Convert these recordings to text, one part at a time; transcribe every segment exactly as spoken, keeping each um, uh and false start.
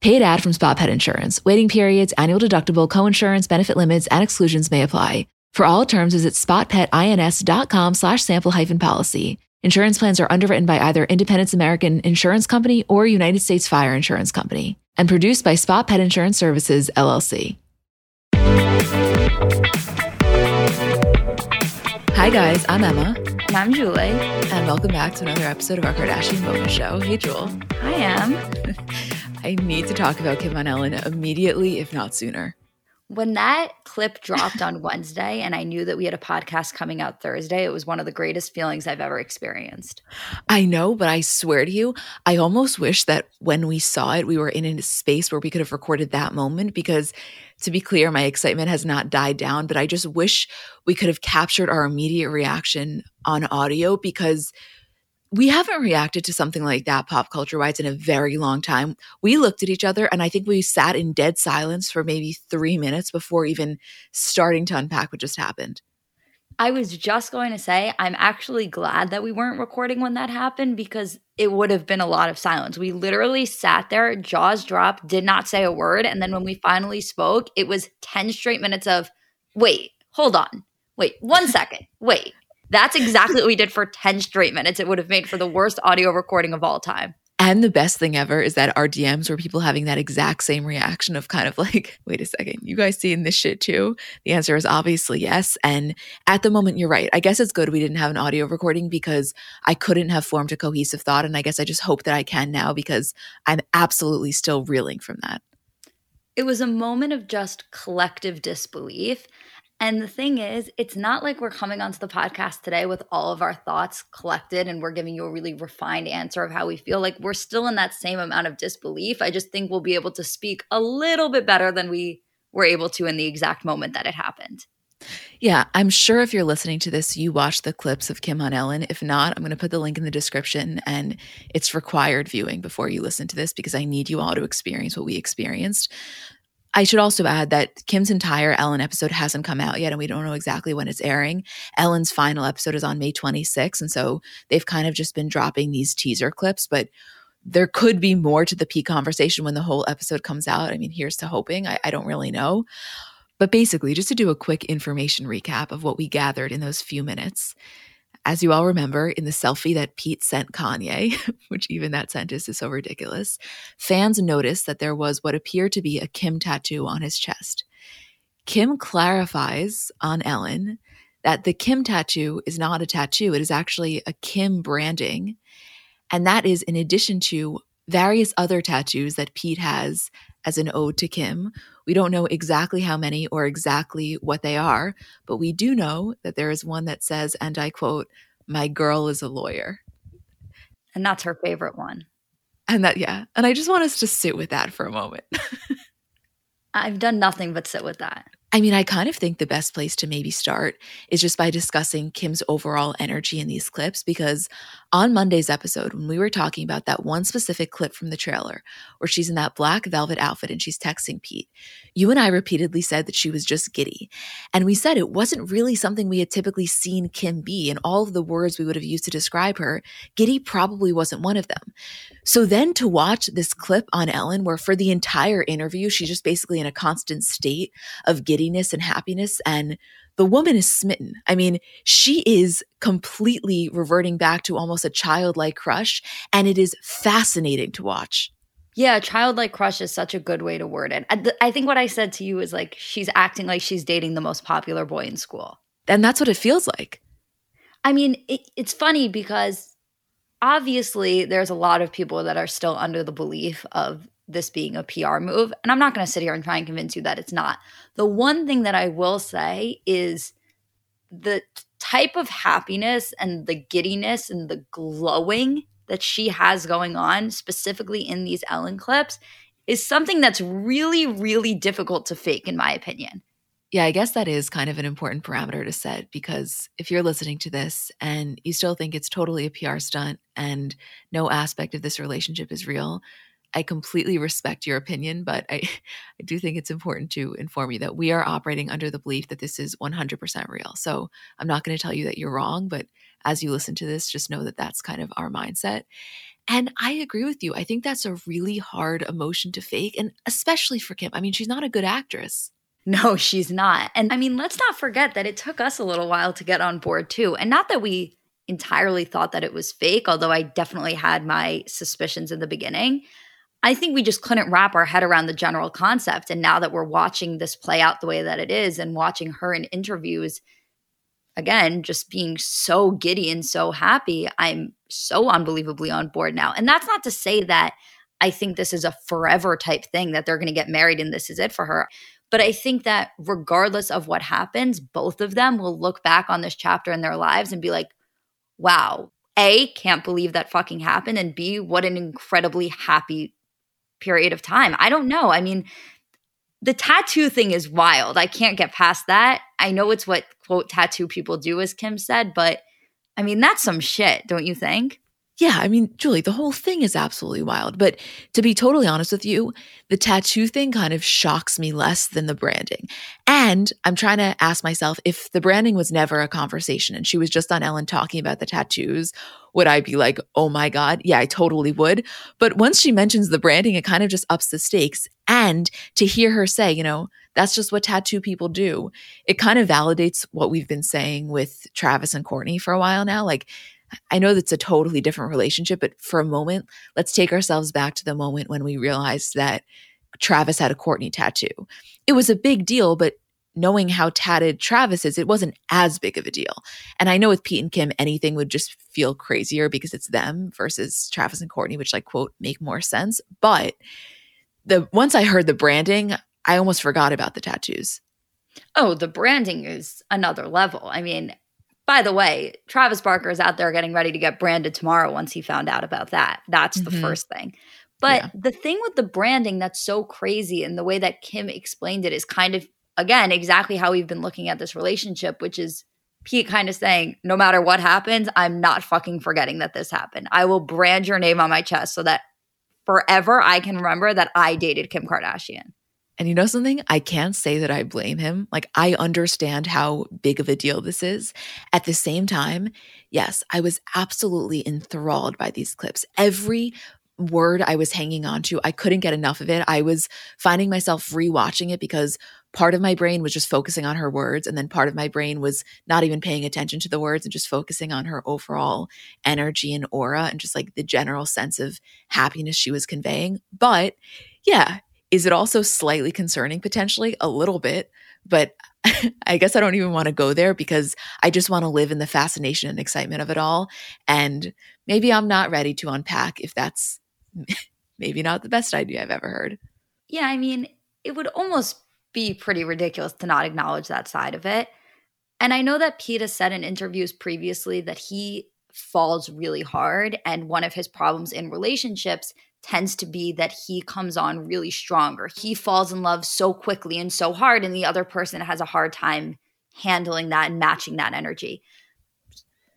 Paid ad from Spot Pet Insurance. Waiting periods, annual deductible, coinsurance, benefit limits, and exclusions may apply. For all terms, visit spotpetins.com slash sample hyphen policy. Insurance plans are underwritten by either Independence American Insurance Company or United States Fire Insurance Company and produced by Spot Pet Insurance Services, L L C. Hi guys, I'm Emma. And I'm Julie. And welcome back to another episode of our Kardashian Bonus Show. Hey, Jule. Hi, Em. I need to talk about Kim and Ellen immediately, if not sooner. When that clip dropped on Wednesday and I knew that we had a podcast coming out Thursday, it was one of the greatest feelings I've ever experienced. I know, but I swear to you, I almost wish that when we saw it, we were in a space where we could have recorded that moment because, to be clear, my excitement has not died down, but I just wish we could have captured our immediate reaction on audio because – we haven't reacted to something like that pop culture-wise in a very long time. We looked at each other, and I think we sat in dead silence for maybe three minutes before even starting to unpack what just happened. I was just going to say, I'm actually glad that we weren't recording when that happened because it would have been a lot of silence. We literally sat there, jaws dropped, did not say a word, and then when we finally spoke, it was ten straight minutes of, wait, hold on, wait, one second, wait. That's exactly what we did for ten straight minutes. It would have made for the worst audio recording of all time. And the best thing ever is that our D Ms were people having that exact same reaction of kind of like, wait a second, you guys seeing this shit too? The answer is obviously yes. And at the moment, you're right. I guess it's good we didn't have an audio recording because I couldn't have formed a cohesive thought. And I guess I just hope that I can now because I'm absolutely still reeling from that. It was a moment of just collective disbelief. And the thing is, it's not like we're coming onto the podcast today with all of our thoughts collected and we're giving you a really refined answer of how we feel. Like we're still in that same amount of disbelief. I just think we'll be able to speak a little bit better than we were able to in the exact moment that it happened. Yeah, I'm sure if you're listening to this, you watch the clips of Kim on Ellen. If not, I'm going to put the link in the description and it's required viewing before you listen to this because I need you all to experience what we experienced. I should also add that Kim's entire Ellen episode hasn't come out yet, and we don't know exactly when it's airing. Ellen's final episode is on May twenty-sixth, and so they've kind of just been dropping these teaser clips, but there could be more to the P conversation when the whole episode comes out. I mean, here's to hoping. I, I don't really know. But basically, just to do a quick information recap of what we gathered in those few minutes. As you all remember, in the selfie that Pete sent Kanye, which even that sentence is so ridiculous, fans noticed that there was what appeared to be a Kim tattoo on his chest. Kim clarifies on Ellen that the Kim tattoo is not a tattoo. It is actually a Kim branding. And that is in addition to various other tattoos that Pete has as an ode to Kim. We don't know exactly how many or exactly what they are, but we do know that there is one that says, and I quote, "My girl is a lawyer." And that's her favorite one. And that, yeah. And I just want us to sit with that for a moment. I've done nothing but sit with that. I mean, I kind of think the best place to maybe start is just by discussing Kim's overall energy in these clips, because on Monday's episode, when we were talking about that one specific clip from the trailer where she's in that black velvet outfit and she's texting Pete, you and I repeatedly said that she was just giddy. And we said it wasn't really something we had typically seen Kim be, and all of the words we would have used to describe her, giddy probably wasn't one of them. So then to watch this clip on Ellen where for the entire interview, she's just basically in a constant state of giddy and happiness, and the woman is smitten. I mean, she is completely reverting back to almost a childlike crush, and it is fascinating to watch. Yeah, childlike crush is such a good way to word it. I, th- I think what I said to you is like she's acting like she's dating the most popular boy in school. And that's what it feels like. I mean, it, it's funny because obviously there's a lot of people that are still under the belief of this being a P R move. And I'm not going to sit here and try and convince you that it's not. The one thing that I will say is the type of happiness and the giddiness and the glowing that she has going on, specifically in these Ellen clips, is something that's really, really difficult to fake, in my opinion. Yeah, I guess that is kind of an important parameter to set, because if you're listening to this and you still think it's totally a P R stunt and no aspect of this relationship is real, I completely respect your opinion, but I, I do think it's important to inform you that we are operating under the belief that this is one hundred percent real. So I'm not going to tell you that you're wrong, but as you listen to this, just know that that's kind of our mindset. And I agree with you. I think that's a really hard emotion to fake, and especially for Kim. I mean, she's not a good actress. No, she's not. And I mean, let's not forget that it took us a little while to get on board too. And not that we entirely thought that it was fake, although I definitely had my suspicions in the beginning. I think we just couldn't wrap our head around the general concept. And now that we're watching this play out the way that it is and watching her in interviews, again, just being so giddy and so happy, I'm so unbelievably on board now. And that's not to say that I think this is a forever type thing, that they're going to get married and this is it for her. But I think that regardless of what happens, both of them will look back on this chapter in their lives and be like, wow, A, can't believe that fucking happened, and B, what an incredibly happy period of time. I don't know. I mean, the tattoo thing is wild. I can't get past that. I know it's what, quote, tattoo people do, as Kim said, but I mean, that's some shit, don't you think? Yeah. I mean, Julie, the whole thing is absolutely wild. But to be totally honest with you, the tattoo thing kind of shocks me less than the branding. And I'm trying to ask myself, if the branding was never a conversation and she was just on Ellen talking about the tattoos, would I be like, oh my God? Yeah, I totally would. But once she mentions the branding, it kind of just ups the stakes. And to hear her say, you know, that's just what tattoo people do, it kind of validates what we've been saying with Travis and Courtney for a while now. Like, I know that's a totally different relationship, but for a moment, let's take ourselves back to the moment when we realized that Travis had a Courtney tattoo. It was a big deal, but knowing how tatted Travis is, it wasn't as big of a deal. And I know with Pete and Kim, anything would just feel crazier because it's them versus Travis and Courtney, which, like, quote, make more sense. But the once I heard the branding, I almost forgot about the tattoos. Oh, the branding is another level. I mean, by the way, Travis Barker is out there getting ready to get branded tomorrow once he found out about that. That's mm-hmm. the first thing. But yeah. The thing with the branding that's so crazy, and the way that Kim explained it, is kind of, again, exactly how we've been looking at this relationship, which is Pete kind of saying, no matter what happens, I'm not fucking forgetting that this happened. I will brand your name on my chest so that forever I can remember that I dated Kim Kardashian. And you know something? I can't say that I blame him. Like, I understand how big of a deal this is. At the same time, yes, I was absolutely enthralled by these clips. Every word I was hanging on to, I couldn't get enough of it. I was finding myself rewatching it because part of my brain was just focusing on her words, and then part of my brain was not even paying attention to the words and just focusing on her overall energy and aura and just like the general sense of happiness she was conveying. But yeah, is it also slightly concerning? Potentially a little bit, but I guess I don't even want to go there because I just want to live in the fascination and excitement of it all. And maybe I'm not ready to unpack if that's maybe not the best idea I've ever heard. Yeah, I mean, it would almost be pretty ridiculous to not acknowledge that side of it. And I know that Pete has said in interviews previously that he falls really hard, and one of his problems in relationships tends to be that he comes on really stronger. He falls in love so quickly and so hard, and the other person has a hard time handling that and matching that energy.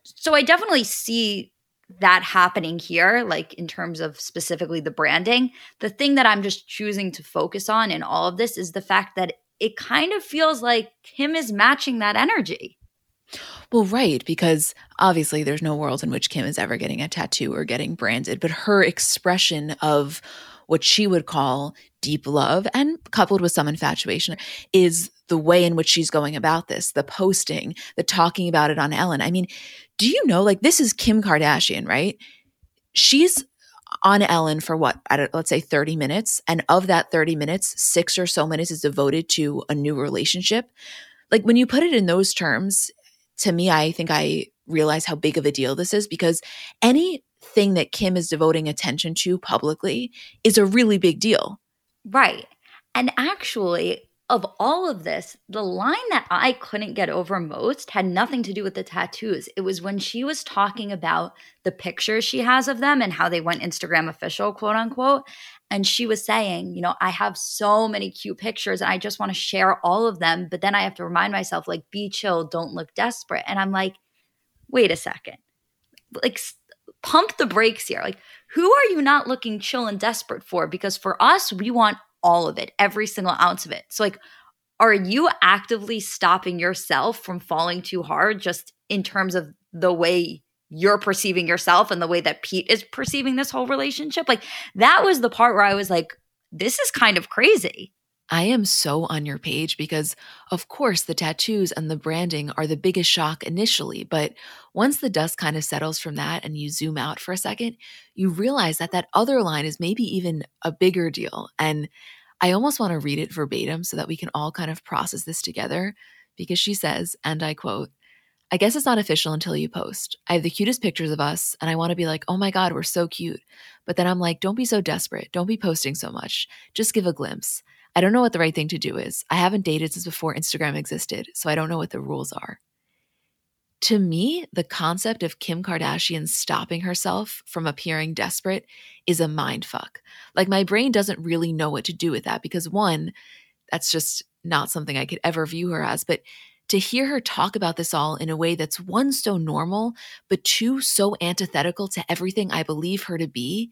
So I definitely see that happening here, like in terms of specifically the branding. The thing that I'm just choosing to focus on in all of this is the fact that it kind of feels like Kim is matching that energy. Well, right, because obviously there's no world in which Kim is ever getting a tattoo or getting branded, but her expression of what she would call deep love, and coupled with some infatuation, is the way in which she's going about this, the posting, the talking about it on Ellen. I mean, do you know, like, this is Kim Kardashian, right? She's on Ellen for what, I don't, let's say thirty minutes. And of that thirty minutes, six or so minutes is devoted to a new relationship. Like when you put it in those terms, to me, I think I realize how big of a deal this is, because anything that Kim is devoting attention to publicly is a really big deal. Right. And actually, of all of this, the line that I couldn't get over most had nothing to do with the tattoos. It was when she was talking about the pictures she has of them and how they went Instagram official, quote unquote. And she was saying, you know, I have so many cute pictures and I just want to share all of them. But then I have to remind myself, like, be chill, don't look desperate. And I'm like, wait a second. Like, pump the brakes here. Like, who are you not looking chill and desperate for? Because for us, we want all of it, every single ounce of it. So like, are you actively stopping yourself from falling too hard just in terms of the way you're perceiving yourself and the way that Pete is perceiving this whole relationship? Like, that was the part where I was like, this is kind of crazy. I am so on your page, because of course the tattoos and the branding are the biggest shock initially. But once the dust kind of settles from that and you zoom out for a second, you realize that that other line is maybe even a bigger deal. And I almost want to read it verbatim so that we can all kind of process this together, because she says, and I quote, "I guess it's not official until you post. I have the cutest pictures of us, and I want to be like, oh my God, we're so cute. But then I'm like, don't be so desperate. Don't be posting so much. Just give a glimpse. I don't know what the right thing to do is. I haven't dated since before Instagram existed, so I don't know what the rules are." To me, the concept of Kim Kardashian stopping herself from appearing desperate is a mindfuck. Like, my brain doesn't really know what to do with that, because one, that's just not something I could ever view her as. But to hear her talk about this all in a way that's one, so normal, but two, so antithetical to everything I believe her to be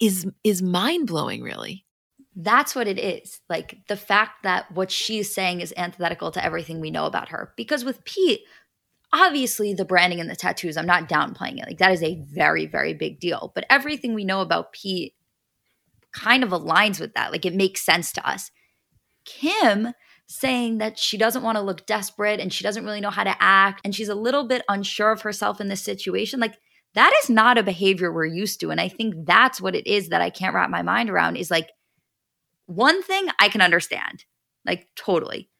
is, is mind-blowing, really. That's what it is. Like, the fact that what she's saying is antithetical to everything we know about her. Because with Pete, obviously the branding and the tattoos, I'm not downplaying it. Like, that is a very, very big deal. But everything we know about Pete kind of aligns with that. Like, it makes sense to us. Kim saying that she doesn't want to look desperate and she doesn't really know how to act and she's a little bit unsure of herself in this situation, like, that is not a behavior we're used to. And I think that's what it is that I can't wrap my mind around, is like, one thing I can understand, like, totally.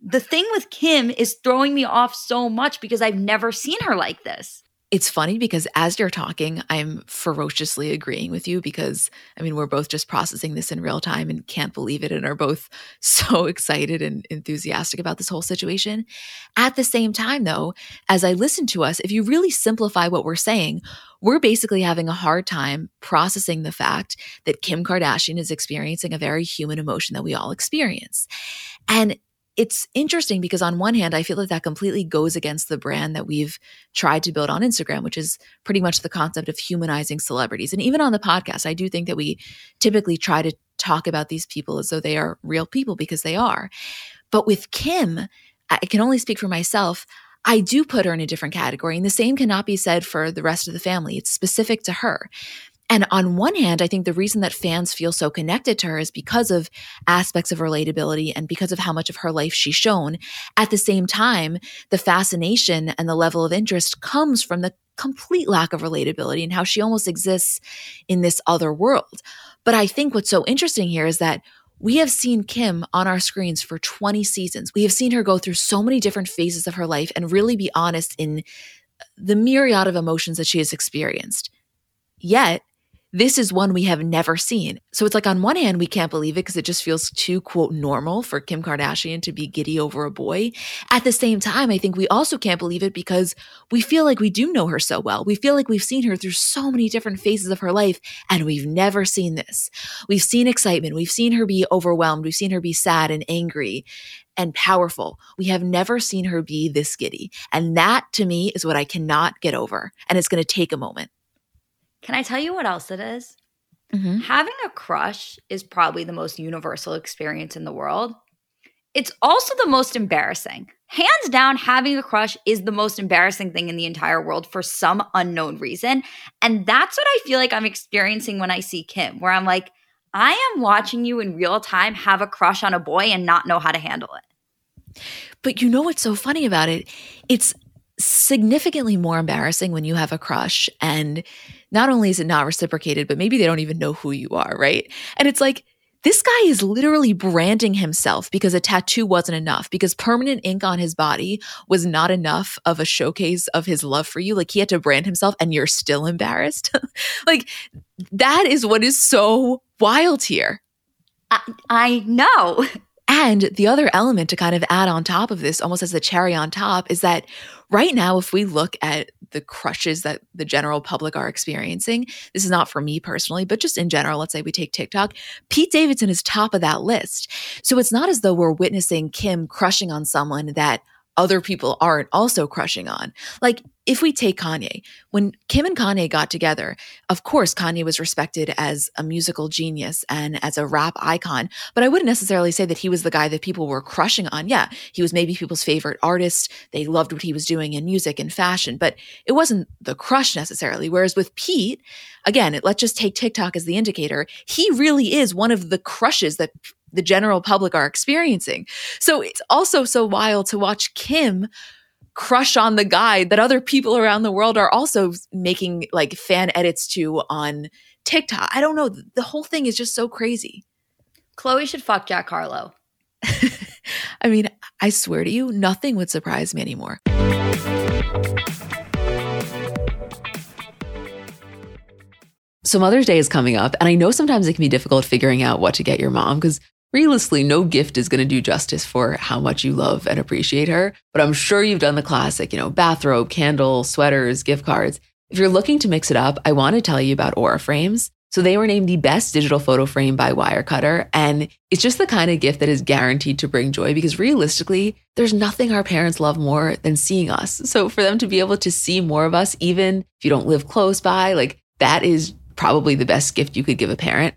The thing with Kim is throwing me off so much, because I've never seen her like this. It's funny, because as you're talking, I'm ferociously agreeing with you, because, I mean, we're both just processing this in real time and can't believe it, and are both so excited and enthusiastic about this whole situation. At the same time, though, as I listen to us, if you really simplify what we're saying, we're basically having a hard time processing the fact that Kim Kardashian is experiencing a very human emotion that we all experience. And it's interesting, because on one hand, I feel like that completely goes against the brand that we've tried to build on Instagram, which is pretty much the concept of humanizing celebrities. And even on the podcast, I do think that we typically try to talk about these people as though they are real people, because they are. But with Kim, I can only speak for myself, I do put her in a different category. And the same cannot be said for the rest of the family. It's specific to her. And on one hand, I think the reason that fans feel so connected to her is because of aspects of relatability and because of how much of her life she's shown. At the same time, the fascination and the level of interest comes from the complete lack of relatability and how she almost exists in this other world. But I think what's so interesting here is that we have seen Kim on our screens for twenty seasons. We have seen her go through so many different phases of her life and really be honest in the myriad of emotions that she has experienced. Yet, this is one we have never seen. So it's like, on one hand, we can't believe it because it just feels too, quote, normal for Kim Kardashian to be giddy over a boy. At the same time, I think we also can't believe it because we feel like we do know her so well. We feel like we've seen her through so many different phases of her life, and we've never seen this. We've seen excitement. We've seen her be overwhelmed. We've seen her be sad and angry and powerful. We have never seen her be this giddy. And that, to me, is what I cannot get over. And it's going to take a moment. Can I tell you what else it is? Mm-hmm. Having a crush is probably the most universal experience in the world. It's also the most embarrassing. Hands down, having a crush is the most embarrassing thing in the entire world for some unknown reason. And that's what I feel like I'm experiencing when I see Kim, where I'm like, I am watching you in real time have a crush on a boy and not know how to handle it. But you know what's so funny about it? It's significantly more embarrassing when you have a crush and not only is it not reciprocated, but maybe they don't even know who you are, right? And it's like, this guy is literally branding himself because a tattoo wasn't enough, because permanent ink on his body was not enough of a showcase of his love for you. Like, he had to brand himself and you're still embarrassed. Like, that is what is so wild here. I, I know. And the other element to kind of add on top of this, almost as the cherry on top, is that right now, if we look at the crushes that the general public are experiencing, this is not for me personally, but just in general, let's say we take TikTok, Pete Davidson is top of that list. So it's not as though we're witnessing Kim crushing on someone that other people aren't also crushing on. Like, if we take Kanye, when Kim and Kanye got together, of course, Kanye was respected as a musical genius and as a rap icon, but I wouldn't necessarily say that he was the guy that people were crushing on. Yeah, he was maybe people's favorite artist. They loved what he was doing in music and fashion, but it wasn't the crush necessarily. Whereas with Pete, again, let's just take TikTok as the indicator. He really is one of the crushes that the general public are experiencing. So it's also so wild to watch Kim crush on the guy that other people around the world are also making like fan edits to on TikTok. I don't know. The whole thing is just so crazy. Chloe should fuck Jack Carlo. I mean, I swear to you, nothing would surprise me anymore. So Mother's Day is coming up, and I know sometimes it can be difficult figuring out what to get your mom because realistically, no gift is going to do justice for how much you love and appreciate her. But I'm sure you've done the classic, you know, bathrobe, candle, sweaters, gift cards. If you're looking to mix it up, I want to tell you about Aura Frames. So they were named the best digital photo frame by Wirecutter. And it's just the kind of gift that is guaranteed to bring joy because realistically, there's nothing our parents love more than seeing us. So for them to be able to see more of us, even if you don't live close by, like that is probably the best gift you could give a parent.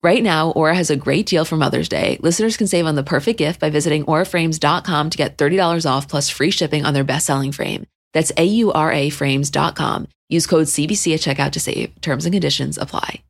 Right now, Aura has a great deal for Mother's Day. Listeners can save on the perfect gift by visiting aura frames dot com to get thirty dollars off plus free shipping on their best-selling frame. That's A U R A frames dot com. Use code C B C at checkout to save. Terms and conditions apply.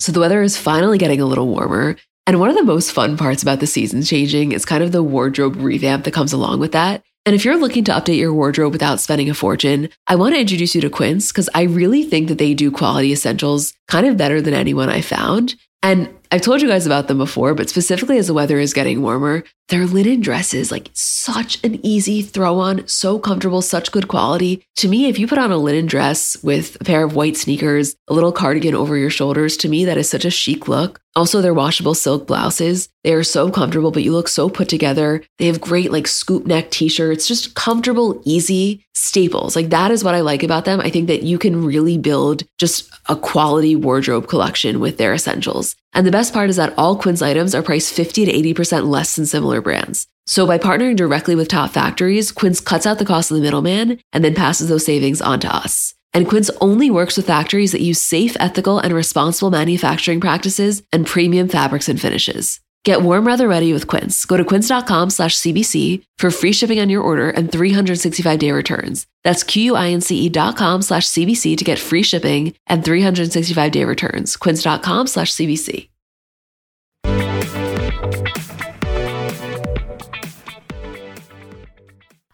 So the weather is finally getting a little warmer. And one of the most fun parts about the season changing is kind of the wardrobe revamp that comes along with that. And if you're looking to update your wardrobe without spending a fortune, I want to introduce you to Quince because I really think that they do quality essentials kind of better than anyone I found. And I've told you guys about them before, but specifically as the weather is getting warmer, their linen dresses, like such an easy throw on, so comfortable, such good quality. To me, if you put on a linen dress with a pair of white sneakers, a little cardigan over your shoulders, to me, that is such a chic look. Also, their washable silk blouses, they are so comfortable, but you look so put together. They have great like scoop neck t-shirts, just comfortable, easy staples. Like that is what I like about them. I think that you can really build just a quality wardrobe collection with their essentials. And the best part is that all Quince items are priced fifty to eighty percent less than similar brands. So by partnering directly with top factories, Quince cuts out the cost of the middleman and then passes those savings on to us. And Quince only works with factories that use safe, ethical, and responsible manufacturing practices and premium fabrics and finishes. Get warm weather ready with Quince. Go to quince dot com slash C B C for free shipping on your order and three sixty-five day returns. That's Q U I N C E dot com slash C B C to get free shipping and three sixty-five day returns. Quince dot com slash C B C.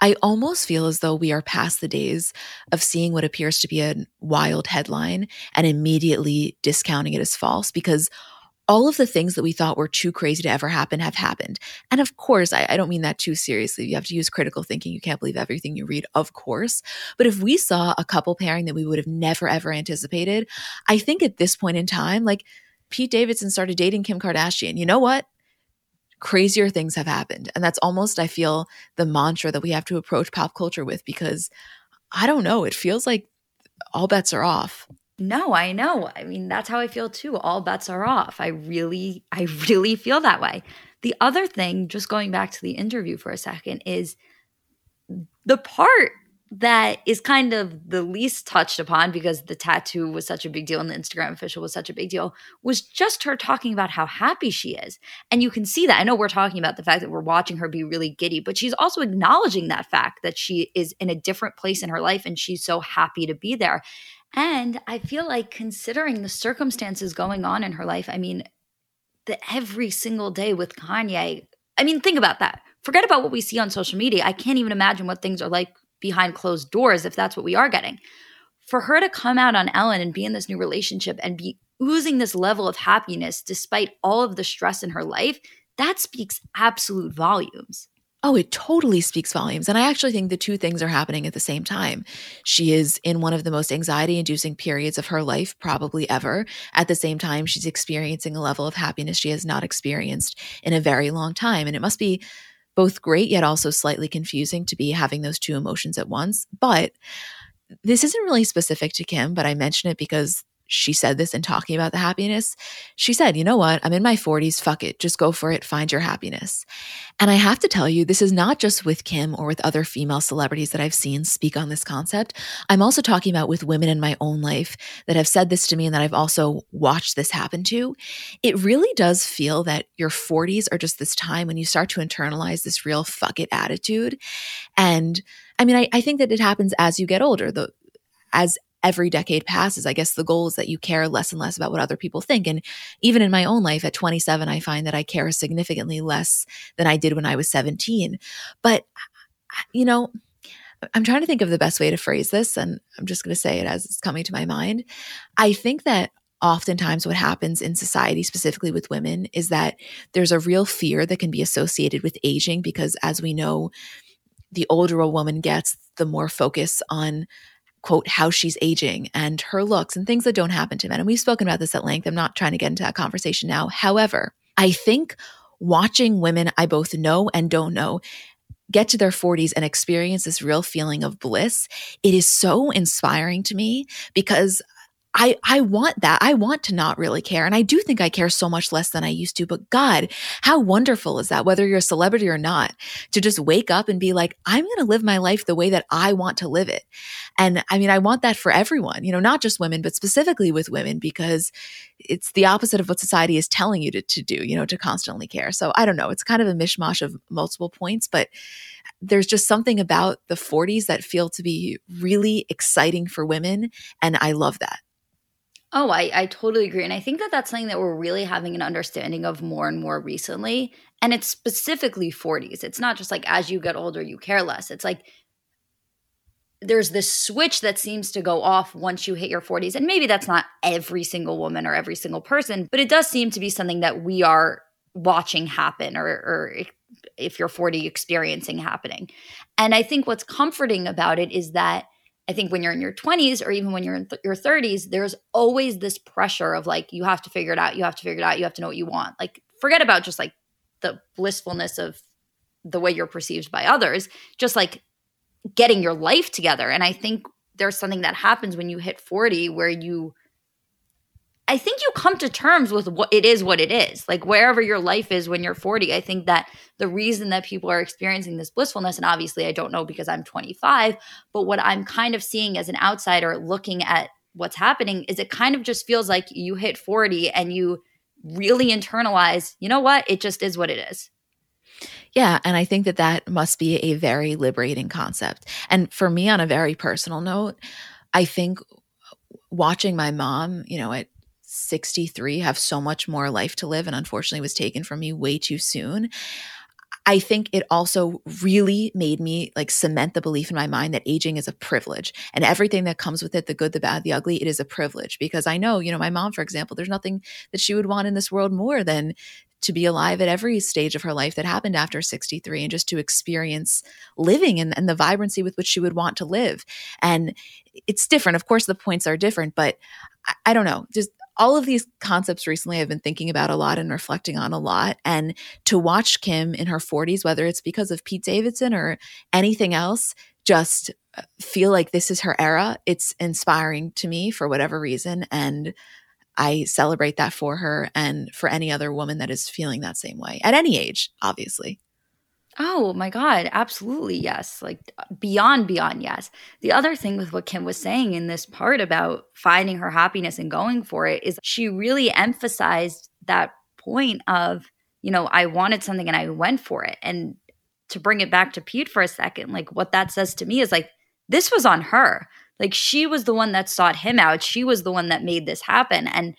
I almost feel as though we are past the days of seeing what appears to be a wild headline and immediately discounting it as false, because all of the things that we thought were too crazy to ever happen have happened. And of course, I, I don't mean that too seriously. You have to use critical thinking. You can't believe everything you read, of course. But if we saw a couple pairing that we would have never, ever anticipated, I think at this point in time, like Pete Davidson started dating Kim Kardashian. You know what? Crazier things have happened. And that's almost, I feel, the mantra that we have to approach pop culture with, because I don't know, it feels like all bets are off. No, I know. I mean, that's how I feel too. All bets are off. I really, I really feel that way. The other thing, just going back to the interview for a second, is the part that is kind of the least touched upon because the tattoo was such a big deal and the Instagram official was such a big deal was just her talking about how happy she is. And you can see that. I know we're talking about the fact that we're watching her be really giddy, but she's also acknowledging that fact that she is in a different place in her life and she's so happy to be there. And I feel like considering the circumstances going on in her life, I mean, the every single day with Kanye, I mean, think about that. Forget about what we see on social media. I can't even imagine what things are like behind closed doors if that's what we are getting. For her to come out on Ellen and be in this new relationship and be oozing this level of happiness despite all of the stress in her life, that speaks absolute volumes. Oh, it totally speaks volumes. And I actually think the two things are happening at the same time. She is in one of the most anxiety-inducing periods of her life probably ever. At the same time, she's experiencing a level of happiness she has not experienced in a very long time. And it must be both great yet also slightly confusing to be having those two emotions at once. But this isn't really specific to Kim, but I mention it because she said this in talking about the happiness. She said, you know what? I'm in my forties. Fuck it. Just go for it. Find your happiness. And I have to tell you, this is not just with Kim or with other female celebrities that I've seen speak on this concept. I'm also talking about with women in my own life that have said this to me and that I've also watched this happen to. It really does feel that your forties are just this time when you start to internalize this real fuck it attitude. And I mean, I, I think that it happens as you get older. The, as Every decade passes, I guess the goal is that you care less and less about what other people think. And even in my own life at twenty-seven, I find that I care significantly less than I did when I was seventeen. But, you know, I'm trying to think of the best way to phrase this, and I'm just going to say it as it's coming to my mind. I think that oftentimes what happens in society, specifically with women, is that there's a real fear that can be associated with aging because, as we know, the older a woman gets, the more focus on quote, how she's aging and her looks and things that don't happen to men. And we've spoken about this at length. I'm not trying to get into that conversation now. However, I think watching women I both know and don't know get to their forties and experience this real feeling of bliss, it is so inspiring to me because I, I want that. I want to not really care. And I do think I care so much less than I used to, but God, how wonderful is that, whether you're a celebrity or not, to just wake up and be like, I'm going to live my life the way that I want to live it. And I mean, I want that for everyone, you know, not just women, but specifically with women, because it's the opposite of what society is telling you to, to do, you know, to constantly care. So I don't know, it's kind of a mishmash of multiple points, but there's just something about the forties that feel to be really exciting for women. And I love that. Oh, I, I totally agree. And I think that that's something that we're really having an understanding of more and more recently. And it's specifically forties. It's not just like as you get older, you care less. It's like there's this switch that seems to go off once you hit your forties. And maybe that's not every single woman or every single person, but it does seem to be something that we are watching happen or, or if you're forty, experiencing happening. And I think what's comforting about it is that I think when you're in your twenties or even when you're in th- your thirties, there's always this pressure of like, you have to figure it out. You have to figure it out. You have to know what you want. Like, forget about just like the blissfulness of the way you're perceived by others, just like getting your life together. And I think there's something that happens when you hit forty where you, I think you come to terms with what it is, what it is. Like wherever your life is when you're forty, I think that the reason that people are experiencing this blissfulness, and obviously I don't know because I'm twenty-five, but what I'm kind of seeing as an outsider looking at what's happening is it kind of just feels like you hit forty and you really internalize, you know what, it just is what it is. Yeah. And I think that that must be a very liberating concept. And for me, on a very personal note, I think watching my mom, you know, at sixty-three have so much more life to live and unfortunately was taken from me way too soon. I think it also really made me like cement the belief in my mind that aging is a privilege and everything that comes with it, the good, the bad, the ugly, it is a privilege because I know, you know, my mom, for example, there's nothing that she would want in this world more than to be alive at every stage of her life that happened after sixty-three and just to experience living and, and the vibrancy with which she would want to live. And it's different. Of course, the points are different, but I, I don't know, just all of these concepts recently I've been thinking about a lot and reflecting on a lot. And to watch Kim in her forties, whether it's because of Pete Davidson or anything else, just feel like this is her era. It's inspiring to me for whatever reason. And I celebrate that for her and for any other woman that is feeling that same way at any age, obviously. Oh my God, absolutely yes. Like beyond, beyond yes. The other thing with what Kim was saying in this part about finding her happiness and going for it is she really emphasized that point of, you know, I wanted something and I went for it. And to bring it back to Pete for a second, like what that says to me is like, this was on her. Like she was the one that sought him out. She was the one that made this happen. And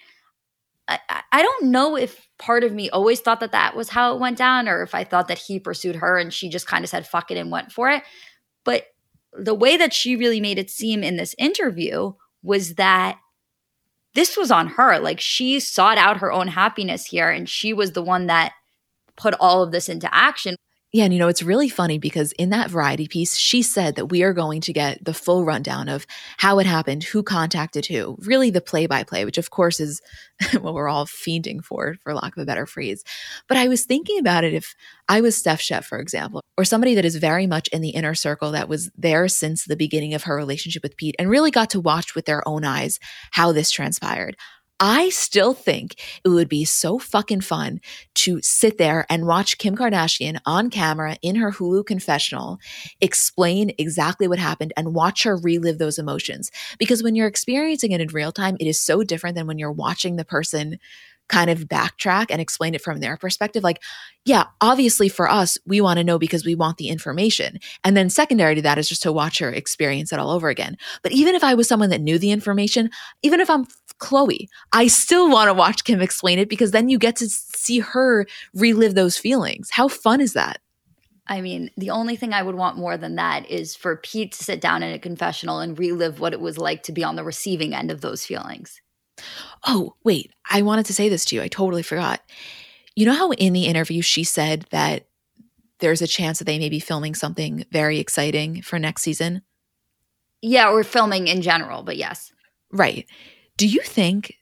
I, I don't know if part of me always thought that that was how it went down or if I thought that he pursued her and she just kind of said, fuck it and went for it. But the way that she really made it seem in this interview was that this was on her. Like she sought out her own happiness here and she was the one that put all of this into action. Yeah, and you know, it's really funny because in that Variety piece, she said that we are going to get the full rundown of how it happened, who contacted who, really the play-by-play, which of course is what we're all fiending for, for lack of a better phrase. But I was thinking about it if I was Steph Shep, for example, or somebody that is very much in the inner circle that was there since the beginning of her relationship with Pete and really got to watch with their own eyes how this transpired. I still think it would be so fucking fun to sit there and watch Kim Kardashian on camera in her Hulu confessional explain exactly what happened and watch her relive those emotions. Because when you're experiencing it in real time, it is so different than when you're watching the person kind of backtrack and explain it from their perspective. Like, yeah, obviously for us, we want to know because we want the information. And then secondary to that is just to watch her experience it all over again. But even if I was someone that knew the information, even if I'm Chloe, I still want to watch Kim explain it because then you get to see her relive those feelings. How fun is that? I mean, the only thing I would want more than that is for Pete to sit down in a confessional and relive what it was like to be on the receiving end of those feelings. Oh, wait, I wanted to say this to you. I totally forgot. You know how in the interview she said that there's a chance that they may be filming something very exciting for next season? Yeah, or filming in general, but yes. Right. Do you think,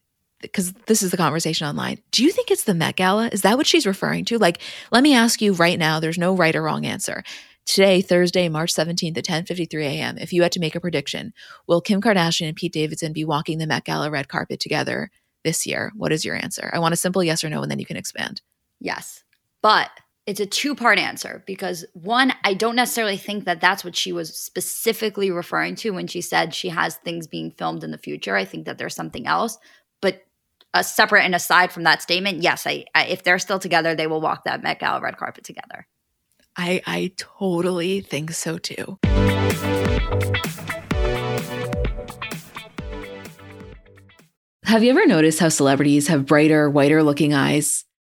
because this is the conversation online, do you think it's the Met Gala? Is that what she's referring to? Like, let me ask you right now, there's no right or wrong answer. Today, Thursday, March seventeenth at ten fifty-three a.m., if you had to make a prediction, will Kim Kardashian and Pete Davidson be walking the Met Gala red carpet together this year? What is your answer? I want a simple yes or no, and then you can expand. Yes, but it's a two-part answer because, one, I don't necessarily think that that's what she was specifically referring to when she said she has things being filmed in the future. I think that there's something else, but uh, separate and aside from that statement, yes, I, I if they're still together, they will walk that Met Gala red carpet together. I, I totally think so too. Have you ever noticed how celebrities have brighter, whiter looking eyes?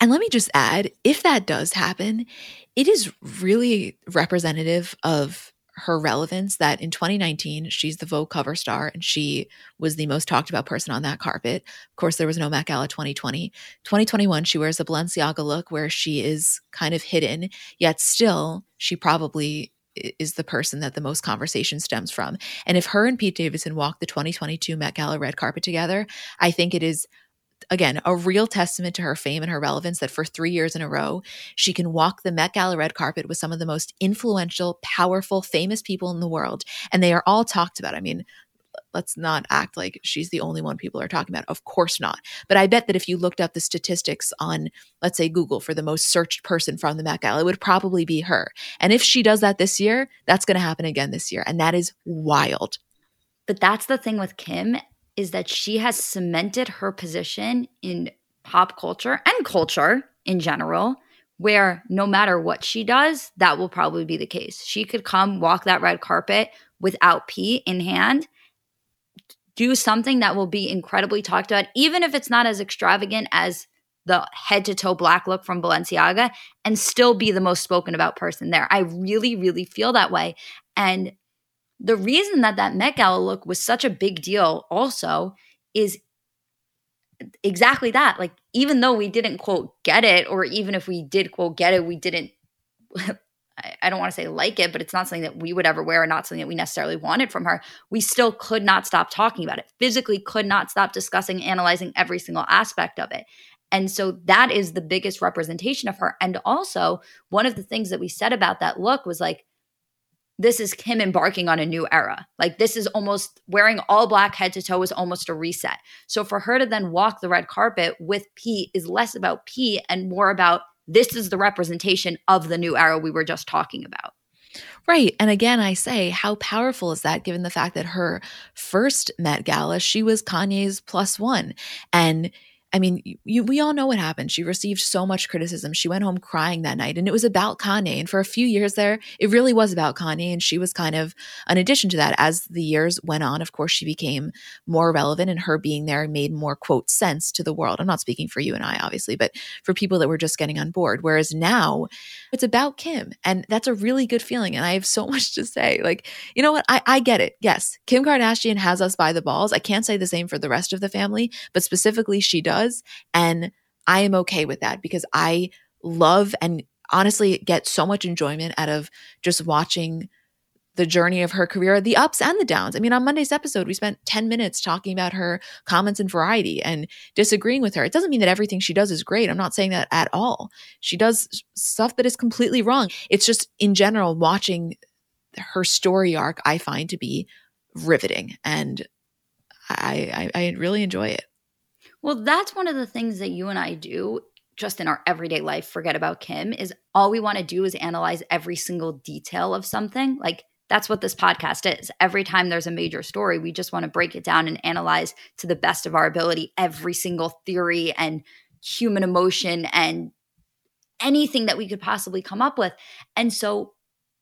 And let me just add, if that does happen, it is really representative of her relevance that in twenty nineteen, she's the Vogue cover star and she was the most talked about person on that carpet. Of course, there was no Met Gala twenty twenty. twenty twenty-one, she wears a Balenciaga look where she is kind of hidden, yet still she probably is the person that the most conversation stems from. And if her and Pete Davidson walk the twenty twenty-two Met Gala red carpet together, I think it is, again, a real testament to her fame and her relevance that for three years in a row, she can walk the Met Gala red carpet with some of the most influential, powerful, famous people in the world. And they are all talked about. I mean, let's not act like she's the only one people are talking about. Of course not. But I bet that if you looked up the statistics on, let's say, Google for the most searched person from the Met Gala, it would probably be her. And if she does that this year, that's going to happen again this year. And that is wild. But that's the thing with Kim, is that she has cemented her position in pop culture and culture in general, where no matter what she does, that will probably be the case. She could come walk that red carpet without Pete in hand, do something that will be incredibly talked about, even if it's not as extravagant as the head-to-toe black look from Balenciaga, and still be the most spoken about person there. I really, really feel that way. And the reason that that Met Gala look was such a big deal also is exactly that. Like, even though we didn't, quote, get it, or even if we did, quote, get it, we didn't – I don't want to say like it, but it's not something that we would ever wear, or not something that we necessarily wanted from her. We still could not stop talking about it, physically could not stop discussing, analyzing every single aspect of it. And so that is the biggest representation of her. And also, one of the things that we said about that look was like, this is Kim embarking on a new era. Like, this is almost wearing all black head to toe is almost a reset. So for her to then walk the red carpet with Pete is less about Pete and more about, this is the representation of the new era we were just talking about. Right. And again, I say, how powerful is that, given the fact that her first Met Gala, she was Kanye's plus one. And I mean, you, we all know what happened. She received so much criticism. She went home crying that night, and it was about Kanye. And for a few years there, it really was about Kanye, and she was kind of an addition to that. As the years went on, of course, she became more relevant, and her being there made more, quote, sense to the world. I'm not speaking for you and I, obviously, but for people that were just getting on board. Whereas now, it's about Kim, and that's a really good feeling, and I have so much to say. Like, you know what? I, I get it. Yes, Kim Kardashian has us by the balls. I can't say the same for the rest of the family, but specifically, she does. And I am okay with that, because I love and honestly get so much enjoyment out of just watching the journey of her career, the ups and the downs. I mean, on Monday's episode, we spent ten minutes talking about her comments in Variety and disagreeing with her. It doesn't mean that everything she does is great. I'm not saying that at all. She does stuff that is completely wrong. It's just, in general, watching her story arc, I find to be riveting, and I, I, I really enjoy it. Well, that's one of the things that you and I do just in our everyday life, forget about Kim, is all we want to do is analyze every single detail of something. Like, that's what this podcast is. Every time there's a major story, we just want to break it down and analyze to the best of our ability every single theory and human emotion and anything that we could possibly come up with. And so,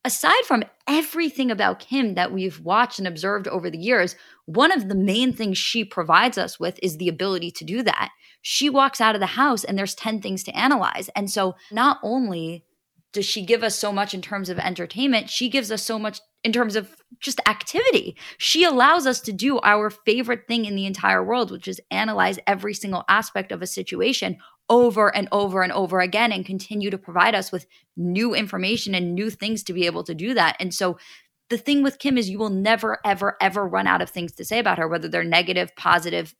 aside from everything about Kim that we've watched and observed over the years, one of the main things she provides us with is the ability to do that. She walks out of the house and there's ten things to analyze. And so not only does she give us so much in terms of entertainment, she gives us so much in terms of just activity. She allows us to do our favorite thing in the entire world, which is analyze every single aspect of a situation over and over and over again, and continue to provide us with new information and new things to be able to do that. And so the thing with Kim is you will never, ever, ever run out of things to say about her, whether they're negative, positive,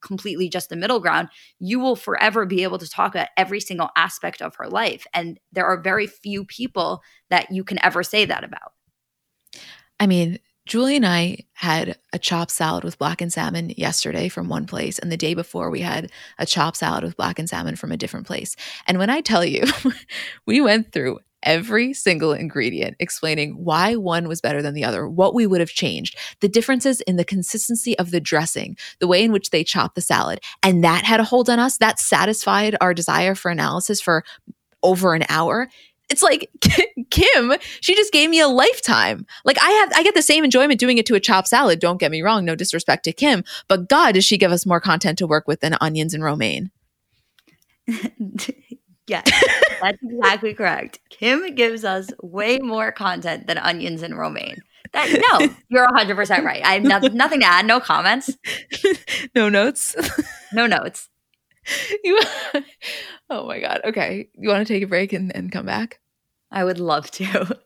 completely just the middle ground. You will forever be able to talk about every single aspect of her life. And there are very few people that you can ever say that about. I mean, Julie and I had a chopped salad with blackened salmon yesterday from one place, and the day before we had a chopped salad with blackened salmon from a different place. And when I tell you, we went through every single ingredient, explaining why one was better than the other, what we would have changed, the differences in the consistency of the dressing, the way in which they chopped the salad. And that had a hold on us. That satisfied our desire for analysis for over an hour. It's like, Kim, she just gave me a lifetime. Like, I have, I get the same enjoyment doing it to a chopped salad. Don't get me wrong. No disrespect to Kim. But God, does she give us more content to work with than onions and romaine. Yes, that's exactly correct. Kim gives us way more content than onions and romaine. That, no, you're one hundred percent right. I have no, nothing to add. No comments. No notes. No notes. You, oh, my God. Okay. You want to take a break and, and come back? I would love to.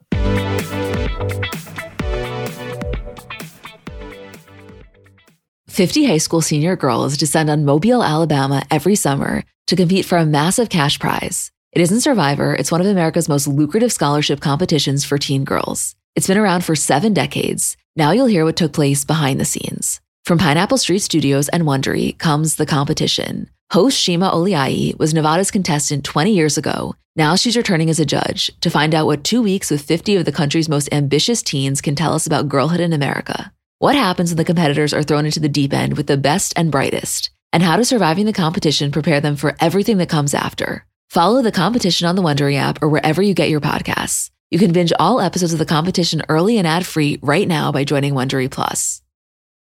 fifty high school senior girls descend on Mobile, Alabama every summer to compete for a massive cash prize. It isn't Survivor. It's one of America's most lucrative scholarship competitions for teen girls. It's been around for seven decades. Now you'll hear what took place behind the scenes. From Pineapple Street Studios and Wondery comes The Competition. Host Shima Oliyai was Nevada's contestant twenty years ago. Now she's returning as a judge to find out what two weeks with fifty of the country's most ambitious teens can tell us about girlhood in America. What happens when the competitors are thrown into the deep end with the best and brightest? And how does surviving the competition prepare them for everything that comes after? Follow The Competition on the Wondery app or wherever you get your podcasts. You can binge all episodes of The Competition early and ad-free right now by joining Wondery Plus.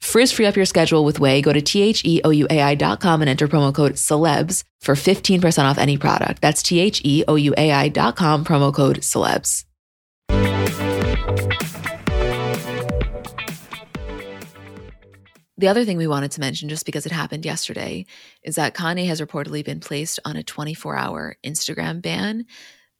Frizz-free up your schedule with Whey. Go to T H E O U A I dot com and enter promo code celebs for fifteen percent off any product. That's T H E O U A I dot com, promo code celebs. The other thing we wanted to mention, just because it happened yesterday, is that Kanye has reportedly been placed on a twenty-four hour Instagram ban.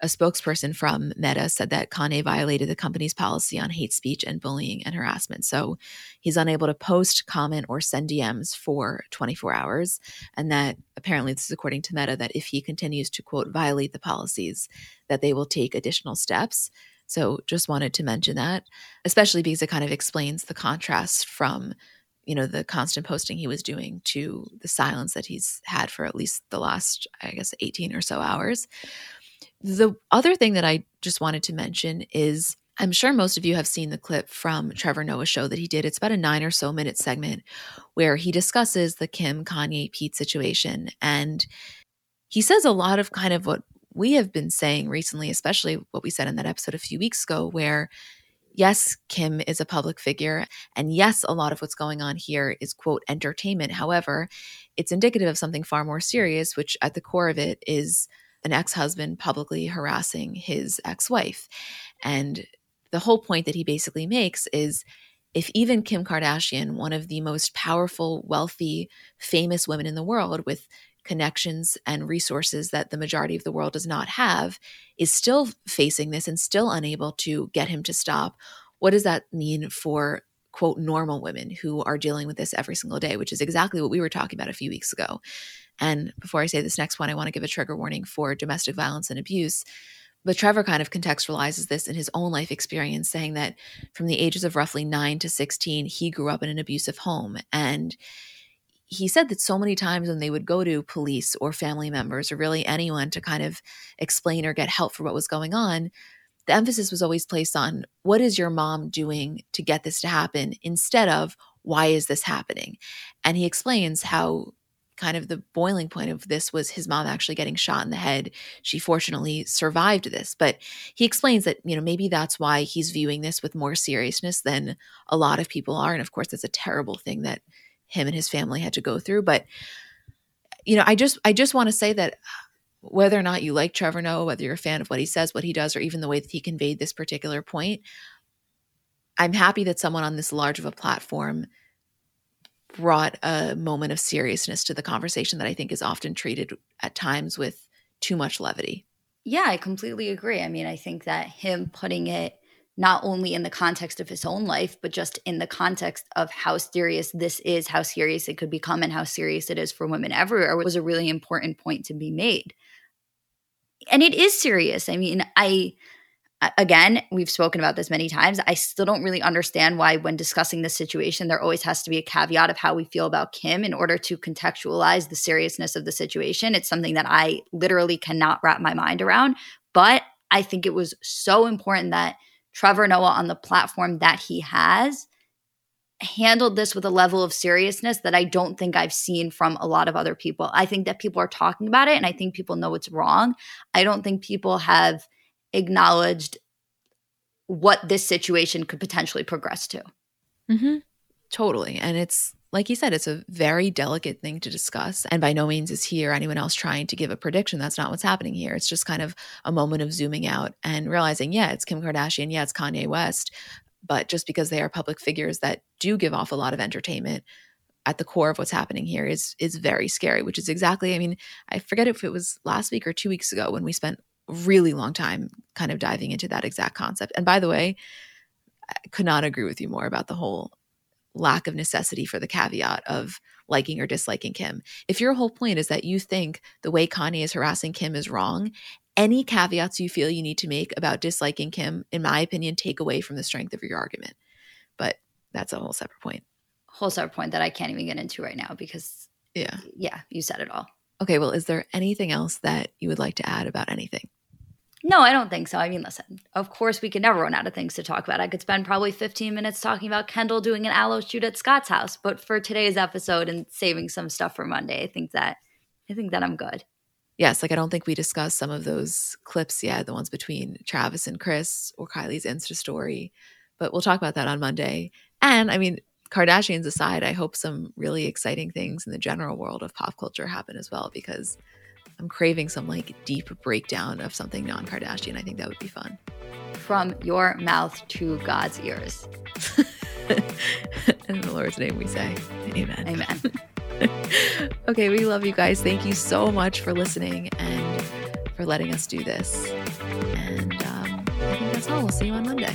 A spokesperson from Meta said that Kanye violated the company's policy on hate speech and bullying and harassment. So he's unable to post, comment, or send D Ms for twenty-four hours. And that apparently, this is according to Meta, that if he continues to, quote, violate the policies, that they will take additional steps. So just wanted to mention that, especially because it kind of explains the contrast from you know, the constant posting he was doing to the silence that he's had for at least the last, I guess, eighteen or so hours. The other thing that I just wanted to mention is I'm sure most of you have seen the clip from Trevor Noah's show that he did. It's about a nine or so minute segment where he discusses the Kim, Kanye, Pete situation. And he says a lot of kind of what we have been saying recently, especially what we said in that episode a few weeks ago, where yes, Kim is a public figure. And yes, a lot of what's going on here is, quote, entertainment. However, it's indicative of something far more serious, which at the core of it is an ex-husband publicly harassing his ex-wife. And the whole point that he basically makes is if even Kim Kardashian, one of the most powerful, wealthy, famous women in the world with connections and resources that the majority of the world does not have, is still facing this and still unable to get him to stop, what does that mean for, quote, normal women who are dealing with this every single day, which is exactly what we were talking about a few weeks ago. And before I say this next one, I want to give a trigger warning for domestic violence and abuse. But Trevor kind of contextualizes this in his own life experience, saying that from the ages of roughly nine to sixteen, he grew up in an abusive home. And he said that so many times when they would go to police or family members or really anyone to kind of explain or get help for what was going on, the emphasis was always placed on what is your mom doing to get this to happen instead of why is this happening? And he explains how kind of the boiling point of this was his mom actually getting shot in the head. She fortunately survived this, but he explains that, you know, maybe that's why he's viewing this with more seriousness than a lot of people are. And of course, that's a terrible thing that him and his family had to go through. But, you know, I just, I just want to say that whether or not you like Trevor Noah, whether you're a fan of what he says, what he does, or even the way that he conveyed this particular point, I'm happy that someone on this large of a platform brought a moment of seriousness to the conversation that I think is often treated at times with too much levity. Yeah, I completely agree. I mean, I think that him putting it not only in the context of his own life, but just in the context of how serious this is, how serious it could become, and how serious it is for women everywhere, was a really important point to be made. And it is serious. I mean, I again, we've spoken about this many times. I still don't really understand why when discussing this situation, there always has to be a caveat of how we feel about Kim in order to contextualize the seriousness of the situation. It's something that I literally cannot wrap my mind around. But I think it was so important that Trevor Noah, on the platform that he has, handled this with a level of seriousness that I don't think I've seen from a lot of other people. I think that people are talking about it, and I think people know it's wrong. I don't think people have acknowledged what this situation could potentially progress to. Mm-hmm. Totally. And it's, like you said, it's a very delicate thing to discuss. And by no means is here anyone else trying to give a prediction. That's not what's happening here. It's just kind of a moment of zooming out and realizing, yeah, it's Kim Kardashian. Yeah, it's Kanye West. But just because they are public figures that do give off a lot of entertainment, at the core of what's happening here is is very scary, which is exactly, I mean, I forget if it was last week or two weeks ago when we spent a really long time kind of diving into that exact concept. And by the way, I could not agree with you more about the whole lack of necessity for the caveat of liking or disliking Kim. If your whole point is that you think the way Kanye is harassing Kim is wrong, any caveats you feel you need to make about disliking Kim, in my opinion, take away from the strength of your argument. But that's a whole separate point. Whole separate point that I can't even get into right now because, yeah, yeah, you said it all. Okay, well, is there anything else that you would like to add about anything? No, I don't think so. I mean, listen, of course we can never run out of things to talk about. I could spend probably fifteen minutes talking about Kendall doing an aloe shoot at Scott's house, but for today's episode and saving some stuff for Monday, I think that I think that I'm good. Yes, like I don't think we discussed some of those clips yet, the ones between Travis and Chris or Kylie's Insta story, but we'll talk about that on Monday. And I mean, Kardashians aside, I hope some really exciting things in the general world of pop culture happen as well, because I'm craving some like deep breakdown of something non-Kardashian. I think that would be fun. From your mouth to God's ears. In the Lord's name we say, amen. Amen. Okay, we love you guys. Thank you so much for listening and for letting us do this. And um, I think that's all. We'll see you on Monday.